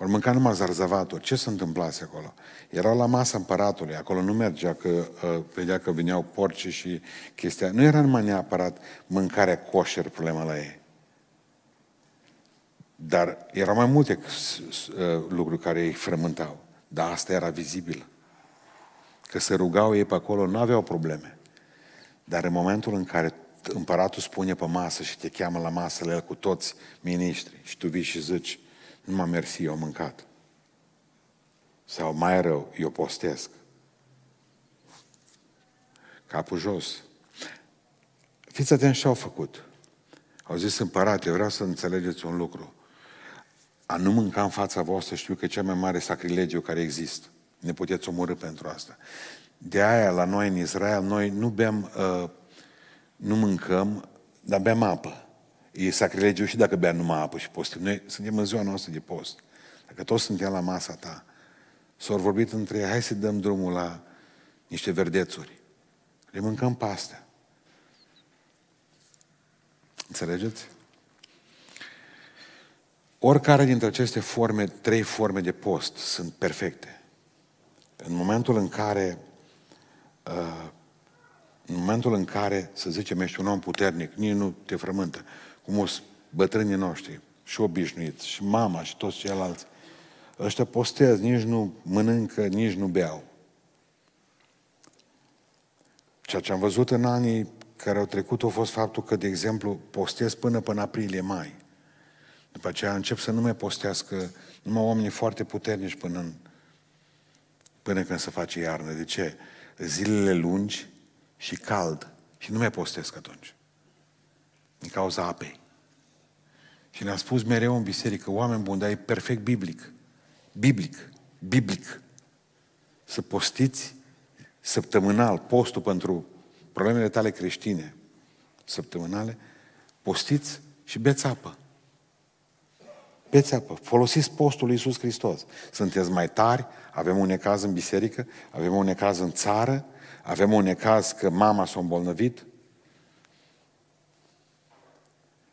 Ori mânca numai zarzavaturi. Ce se întâmplase acolo? Era la masa împăratului, acolo nu mergea că uh, vedea că veneau porci și chestia. Nu era numai neapărat mâncarea coșer problema la ei. Dar erau mai multe uh, lucruri care îi frământau. Dar asta era vizibil. Că se rugau ei pe acolo, nu aveau probleme. Dar în momentul în care împăratul spune pe masă și te cheamă la masă la el cu toți miniștri și tu vii și zici, nu m-am mersi, eu am mâncat. Sau mai rău, eu postesc. Capul jos. Fiți atenți ce au făcut. Au zis, împărat, eu vreau să înțelegeți un lucru. A nu mânca în fața voastră știu că e cel mai mare sacrilegiu care există. Ne puteți omorî pentru asta. De aia, la noi în Israel, noi nu bem, uh, nu mâncăm, dar bem apă. E sacrilegiu și dacă bea numai apă și postim. Noi suntem în ziua noastră de post. Dacă toți suntem la masa ta, s-au vorbit între ei, hai să dăm drumul la niște verdețuri. Le mâncăm pe astea. Înțelegeți? Oricare dintre aceste forme, trei forme de post sunt perfecte. În momentul în care în momentul în care, să zicem, ești un om puternic, nici nu te frământă, cum o bătrânii noștri, și obișnuiți, și mama, și toți ceilalți, ăștia postează, nici nu mănâncă, nici nu beau. Ceea ce am văzut în anii care au trecut a fost faptul că, de exemplu, postez până până aprilie-mai. După aceea încep să nu mai postească numai oamenii foarte puternici până, în, până când se face iarnă. De ce? Zilele lungi și cald. Și nu mai postesc atunci. Din cauza apei. Și ne-a spus mereu în biserică, oameni buni, dar e perfect biblic. Biblic. Biblic. Să postiți săptămânal postul pentru problemele tale creștine săptămânale, postiți și beți apă. Beți apă. Folosiți postul lui Iisus Hristos. Sunteți mai tari, avem un necaz în biserică, avem un necaz în țară, avem un necaz că mama s-a îmbolnăvit.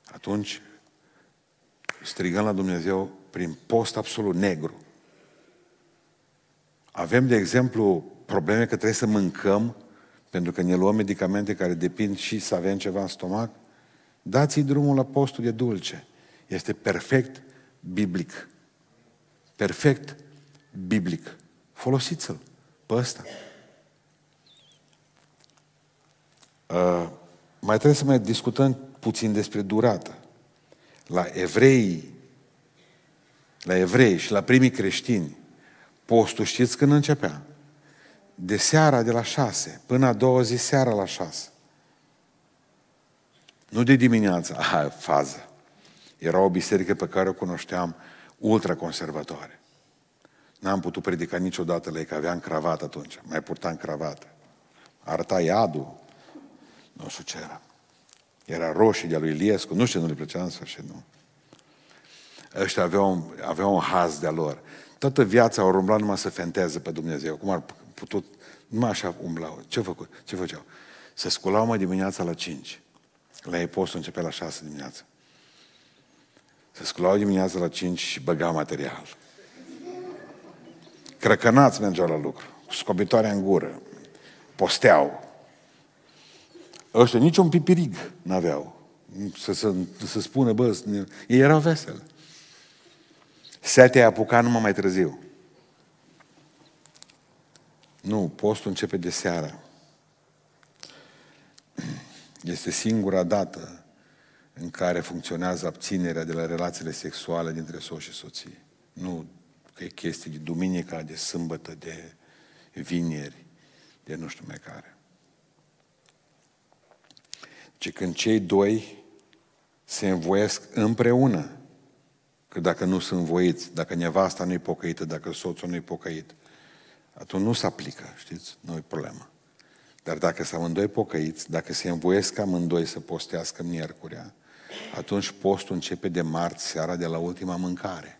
Atunci strigăm la Dumnezeu prin post absolut negru. Avem, de exemplu, probleme că trebuie să mâncăm pentru că ne luăm medicamente care depind și să avem ceva în stomac. Dați-i drumul la postul de dulce. Este perfect biblic. Perfect biblic. Folosiți-l pe ăsta. Uh, mai trebuie să mai discutăm puțin despre durată. La evrei, la evrei și la primii creștini, postul știți când începea? De seara de la șase, până a doua zi seara la șase. Nu de dimineața, aha, fază. Era o biserică pe care o cunoșteam ultraconservatoare. N-am putut predica niciodată la ei, că aveam cravată atunci. Mai purtam cravată. Arăta iadul. Nu știu ce era. Era roșii de-a lui Iliescu. Nu știu, nu le plăcea în sfârșit, nu. Ăștia aveau un, aveau un haz de-a lor. Toată viața au umblat numai să fenteze pe Dumnezeu. Cum ar putut? Numai așa umblau. Ce-au făcut? Ce făceau? Se sculau mai dimineața la cinci. La ei postul începea la șase dimineața. Se sculau dimineața la cinci și băgau material. Crăcănați mergeau la lucru. Scobitoarea în gură. Posteau. Ăștia nici un pipirig n-aveau. Să, să, să spună, bă, ei erau veseli. Setea i-a apucat numai mai târziu. Nu, postul începe de seară. Este singura dată în care funcționează abținerea de la relațiile sexuale dintre soț și soție. Nu că e chestie de duminica, de sâmbătă, de vineri, de nu știu mai care. Ci când cei doi se învoiesc împreună, că dacă nu sunt voiți, dacă nevasta nu-i pocăită, dacă soțul nu-i pocăit, atunci nu se aplică, știți? Nu e problemă. Dar dacă sunt amândoi pocăiți, dacă se învoiesc amândoi să postească miercurea, atunci postul începe de marți seara de la ultima mâncare,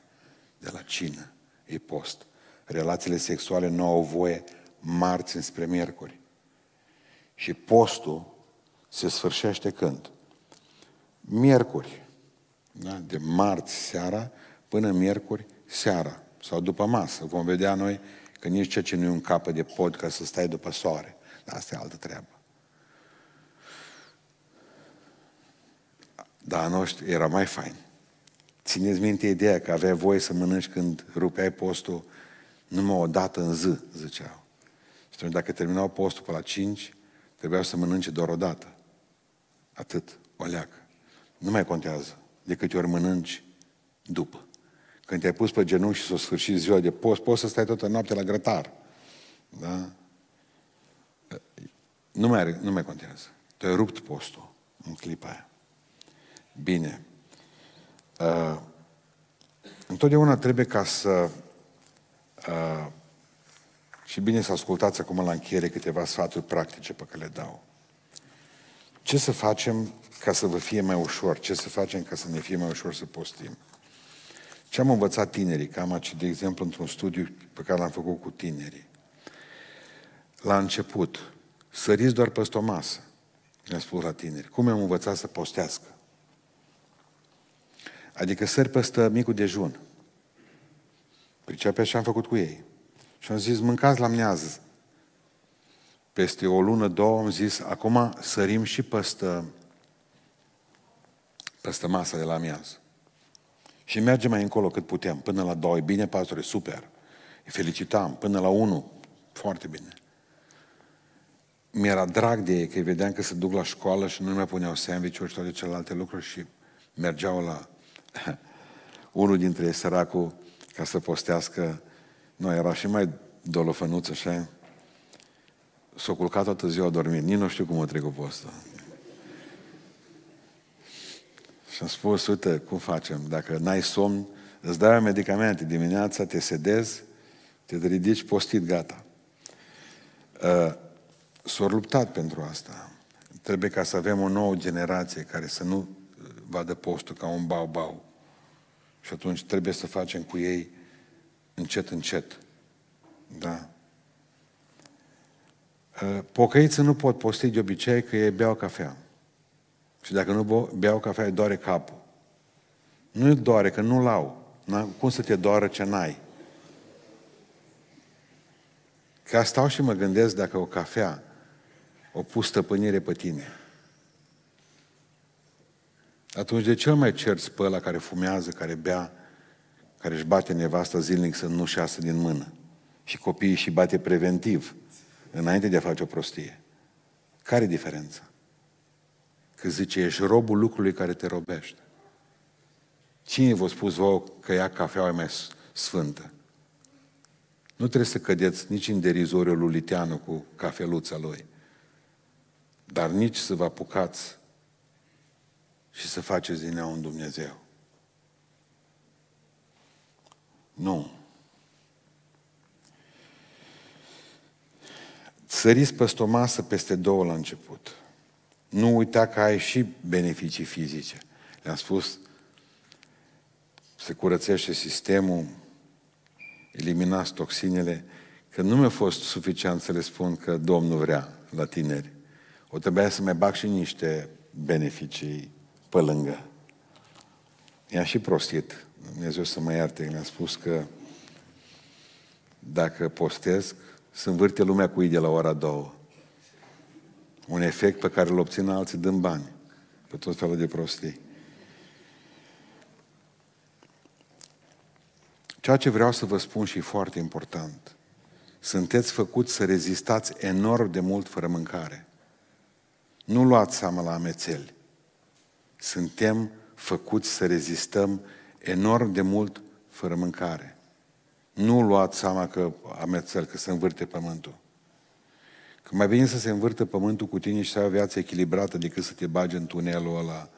de la cină, e post. Relațiile sexuale nu au voie marți înspre miercuri. Și postul se sfârșește când? Miercuri. Da? De marți seara până miercuri seara sau după masă. Vom vedea noi că nici ceea ce nu e un capăt de pod ca să stai după soare. Dar asta e altă treabă. Dar a noștri era mai fain. Țineți minte ideea că aveai voie să mănânci când rupeai postul numai o dată în zi, ziceau. Și dacă terminau postul pe la cinci, trebuiau să mănânce doar o dată. Atât, o leacă. Nu mai contează de câte ori mănânci după. Când te-ai pus pe genunchi și s-o sfârșit ziua de post, poți să stai toată noaptea la grătar. Da? Nu mai, are, nu mai contează. Te-ai rupt postul în clipa aia. Bine. Uh, întotdeauna trebuie ca să... Uh, și bine să ascultați acum la încheiere câteva sfaturi practice pe care le dau. Ce să facem ca să vă fie mai ușor? Ce să facem ca să ne fie mai ușor să postim? Ce am învățat tinerii? Că am, de exemplu, într-un studiu pe care l-am făcut cu tinerii. La început, săriți doar peste o masă, le-am spus la tineri. Cum am învățat să postească? Adică sări peste micul dejun. Pricepea și am făcut cu ei. Și am zis, mâncați la miază. Peste o lună, două, am zis, acum sărim și peste, peste masa de la miază. Și mergem mai încolo cât putem, până la două. E bine, pastore, super. Îi felicitam, până la unu. Foarte bine. Mi-era drag de ei, că îi vedeam că se duc la școală și nu mai puneau sandwich-uri și toate celelalte lucruri și mergeau la unul dintre ei, săracul, ca să postească. Nu, era și mai dolofănuț, așa. S-a culcat toată ziua dormit. Nici nu știu cum a trecut postul. Și am spus, uite, cum facem? Dacă n-ai somn, îți dai medicamente dimineața, te sedezi, te ridici, postit, gata. S-au luptat pentru asta. Trebuie ca să avem o nouă generație care să nu vadă postul ca un bau-bau. Și atunci trebuie să facem cu ei încet, încet. Da. Pocăiții nu pot posti de obicei că ei beau cafea. Și dacă nu beau cafea, îi doare capul. Nu-i doare, că nu-l au. Cum să te doară ce n-ai? Ca stau și mă gândesc dacă o cafea o pus stăpânire pe tine. Atunci de ce mai cerți pe ăla care fumează, care bea, care își bate nevasta zilnic să nu-și iasă din mână? Și copiii și bate preventiv, înainte de a face o prostie. Care e diferența? Că zice, ești robul lucrului care te robește. Cine v-a spus vouă că ia cafeaua e mai sfântă? Nu trebuie să cădeți nici în derizoriu lui Liteanu cu cafeluța lui, dar nici să vă apucați și să faceți din ea un Dumnezeu. Nu. Săriți peste o masă, peste două la început. Nu uita că ai și beneficii fizice. Le-am spus, se curățește sistemul, eliminați toxinele, că nu mi-a fost suficient să le spun că Domnul vrea la tineri. O trebuia să mai bag și niște beneficii pe lângă. I-am și prostit. Dumnezeu să mă ierte. Mi-a spus că dacă postesc, se învârte lumea cu ei de la ora două. Un efect pe care îl obțin alții dând bani. Pe tot felul de prostii. Ceea ce vreau să vă spun și foarte important. Sunteți făcuți să rezistați enorm de mult fără mâncare. Nu luați seama la amețeli. Suntem făcuți să rezistăm enorm de mult fără mâncare. Nu luați seama că amețel, că se învârte pământul. Că mai bine să se învârtă pământul cu tine și să ai o viață echilibrată decât să te bagi în tunelul ăla.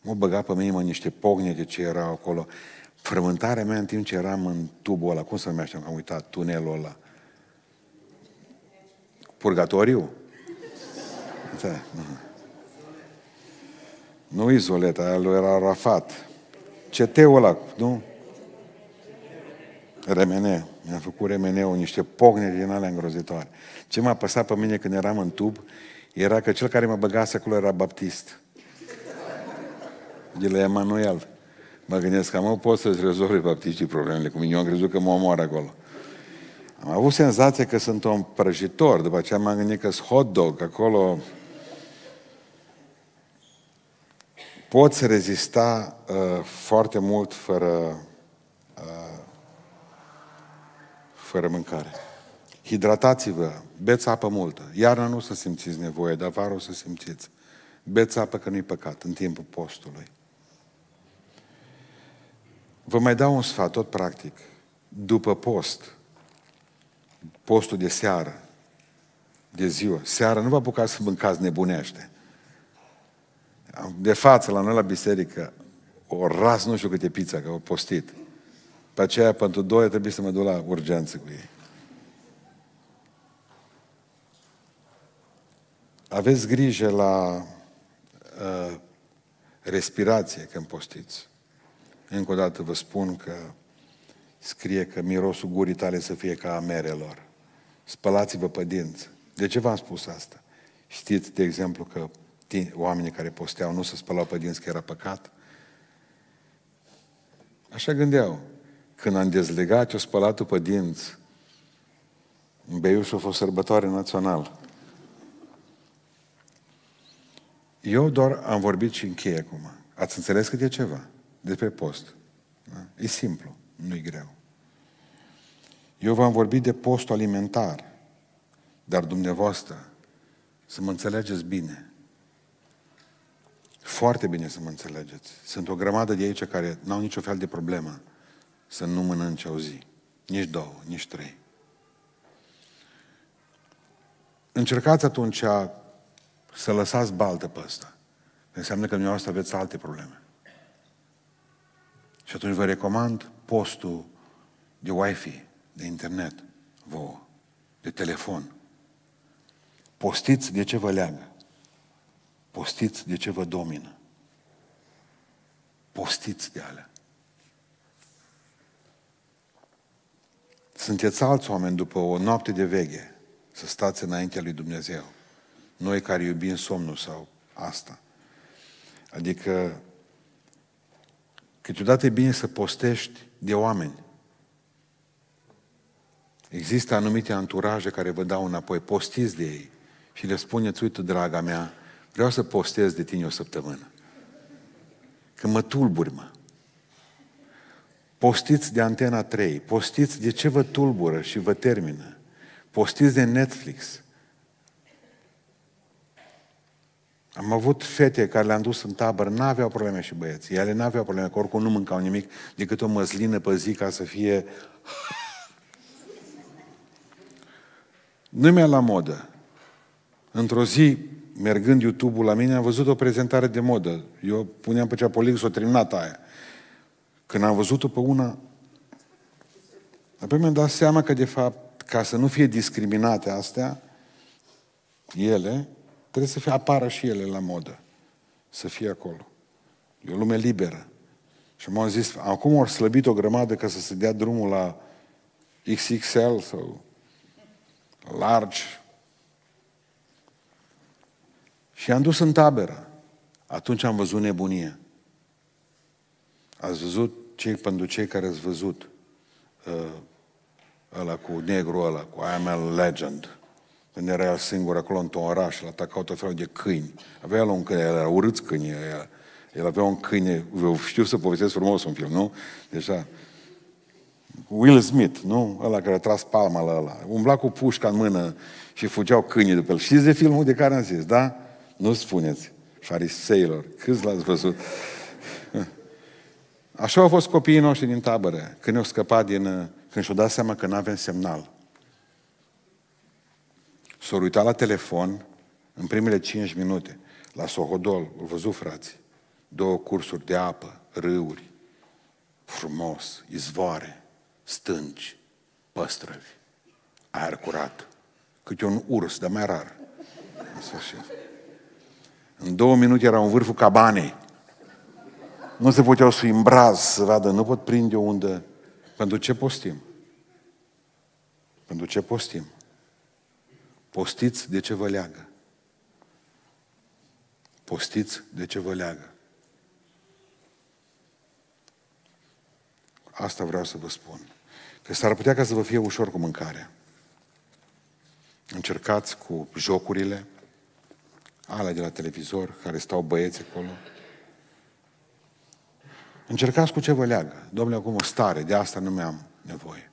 M-a băgat pe mine, mă, niște pognete ce erau acolo. Frământarea mea în timp ce eram în tubul ăla, cum se numește, am uitat, tunelul ăla. Purgatoriu? Da. Nu Izoleta, aia lui era Arafat. C T-ul ăla, nu? Remene. Mi-am făcut remeneul, niște pogneri din alea îngrozitoare. Ce m-a păsat pe mine când eram în tub era că cel care mă băgase acolo era baptist. De la Emanuel. Mă gândesc că, mă, pot să-ți rezolve baptiștii problemele cu mine. Eu am crezut că mă omoară acolo. Am avut senzația că sunt un prăjitor. După aceea m-am gândit că sunt hot dog acolo. Poți rezista uh, foarte mult fără, uh, fără mâncare. Hidratați-vă, beți apă multă. Iarna nu o să simțiți nevoie, dar vara o să simțiți. Beți apă, că nu-i păcat, în timpul postului. Vă mai dau un sfat, tot practic. După post, postul de seară, de ziua, seară, nu vă apucați să mâncați nebunește. De față, la noi la biserică, o ras nu știu câte pizza, că o postit. Pe aceea, pentru doi, trebuie să mă duc la urgență cu ei. Aveți grijă la uh, respirație când postiți. Încă o dată vă spun că scrie că mirosul gurii tale să fie ca a merelor. Spălați-vă pe dinți. De ce v-am spus asta? Știți, de exemplu, că oamenii care posteau nu se spălau pe dinți, că era păcat? Așa gândeau. Când am dezlegat, o spălatul pe dinți. În Beiușul a fost sărbătoare națională. Eu doar am vorbit și închei acum. Ați înțeles cât e ceva despre post. Da? E simplu, nu-i greu. Eu v-am vorbit de postul alimentar, dar dumneavoastră să mă înțelegeți bine. Foarte bine să mă înțelegeți. Sunt o grămadă de aici care n-au nicio fel de problemă să nu mănânce o zi. Nici două, nici trei. Încercați atunci să lăsați baltă pe ăsta. Înseamnă că dumneavoastră aveți alte probleme. Și atunci vă recomand postul de Wi-Fi, de internet, vouă, de telefon. Postiți de ce vă leagă. Postiți de ce vă domină. Postiți de alea. Sunteți alți oameni după o noapte de veche să stați înaintea lui Dumnezeu. Noi care iubim somnul sau asta. Adică câteodată e bine să postești de oameni. Există anumite anturaje care vă dau înapoi. Postiți de ei și le spuneți, uite, draga mea, vreau să postez de tine o săptămână. Că mă tulburi, mă. Postiți de Antena trei. Postiți de ce vă tulbură și vă termină. Postiți de Netflix. Am avut fete care le-am dus în tabără, n-aveau probleme și băieți. Ele n-aveau probleme, că oricum nu mâncau nimic decât o măslină pe zi ca să fie... Nu-i mai la modă. Într-o zi, mergând YouTube-ul la mine, am văzut o prezentare de modă. Eu puneam pe Ceapolix o trimnată aia. Când am văzut-o pe una... Apoi mi-am dat seama că, de fapt, ca să nu fie discriminate astea, ele... Trebuie să fie, apară și ele la modă. Să fie acolo. E o lume liberă. Și m-am zis, acum ori slăbit o grămadă ca să se dea drumul la X X L sau large. Și am dus în tabără. Atunci am văzut nebunie. Ați văzut, cei, pentru cei care ați văzut ăla cu negru ăla, cu I Am a Legend. Când era el singur acolo într-un oraș, îl atacau tot felul de câini. Avea el un câine, el era urât câine, el, el avea un câine, eu știu să povestesc frumos un film, nu? Deja. Will Smith, nu? Ăla care a tras palma la ăla. Umbla cu pușca în mână și fugeau câinii după el. Știți de filmul de care am zis, da? Nu spuneți, fariseilor, câți l-ați văzut? Așa au fost copiii noștri din tabără, când ne-au scăpat din... Când și-au dat seama că n-avem semnal. S-au uitat la telefon în primele cinci minute. La Sohodol, au văzut frații. Două cursuri de apă, râuri, frumos, izvoare, stânci, păstrăvi, aer curat. Câte un urs, dar mai rar. În sfârșit. În două minute erau în vârful cabanei. Nu se puteau să-i îmbraz, să vadă, nu pot prinde undă. Pentru ce postim? Pentru ce postim? Postiți de ce vă leagă. Postiți de ce vă leagă. Asta vreau să vă spun. Că s-ar putea ca să vă fie ușor cu mâncarea. Încercați cu jocurile, alea de la televizor, care stau băieți acolo. Încercați cu ce vă leagă. Domnule, acum o stare, de asta nu mi-am nevoie.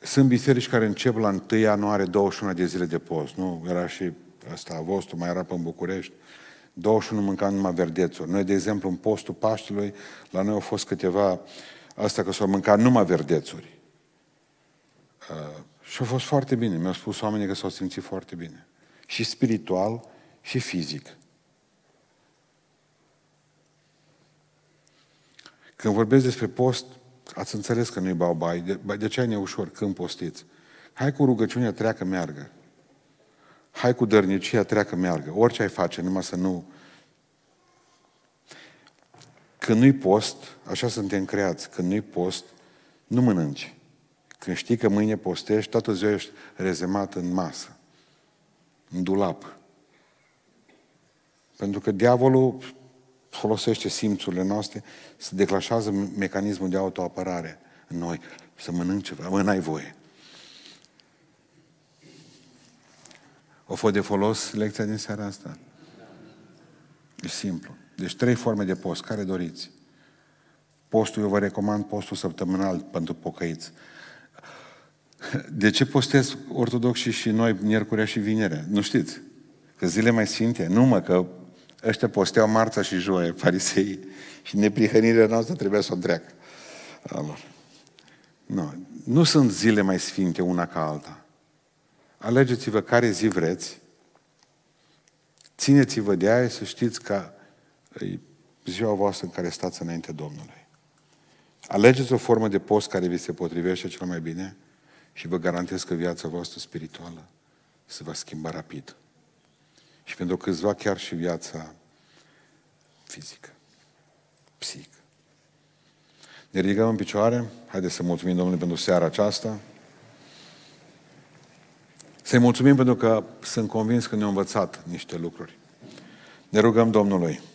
Sunt biserici care încep la întâi ianuarie douăzeci și unu de zile de post. Nu? Era și ăsta a vostru, mai era pe în București. douăzeci și unu mâncam numai verdețuri. Noi, de exemplu, în postul Paștelui, la noi au fost câteva astea că s-au mâncat numai verdețuri. Uh, și au fost foarte bine. Mi-au spus oamenii că s-au simțit foarte bine. Și spiritual, și fizic. Când vorbesc despre post, ați înțeles că nu-i bau-bai. De, de ce ne ușor când postiți? Hai cu rugăciunea, treacă, meargă. Hai cu dărnicia, treacă, meargă. Orice ai face, numai să nu... Când nu-i post, așa suntem creați, când nu-i post, nu mănânci. Când știi că mâine postești, toată ziua ești rezemat în masă, în dulap. Pentru că diavolul folosește simțurile noastre, se declanșează mecanismul de autoapărare în noi. Să mănânc ceva, mă, n-ai voie. O fost de folos lecția din seara asta? E simplu. Deci trei forme de post. Care doriți? Postul, eu vă recomand postul săptămânal pentru pocăiți. De ce postez ortodoxii și noi miercurea și vinerea? Nu știți? Că zile mai sfinte? Nu, mă, că ăștia posteau marța și joie, fariseii. Și neprihănirea noastră trebuia să o treacă. Alor. Nu. Nu sunt zile mai sfinte una ca alta. Alegeți-vă care zi vreți, țineți-vă de aia să știți că e ziua voastră în care stați înainte Domnului. Alegeți o formă de post care vi se potrivește cel mai bine și vă garantez că viața voastră spirituală se va schimba rapid. Și pentru câțiva chiar și viața fizică, psihică. Ne ridicăm în picioare, haideți să mulțumim Domnului pentru seara aceasta. Să-i mulțumim pentru că sunt convins că ne-a învățat niște lucruri. Ne rugăm Domnului.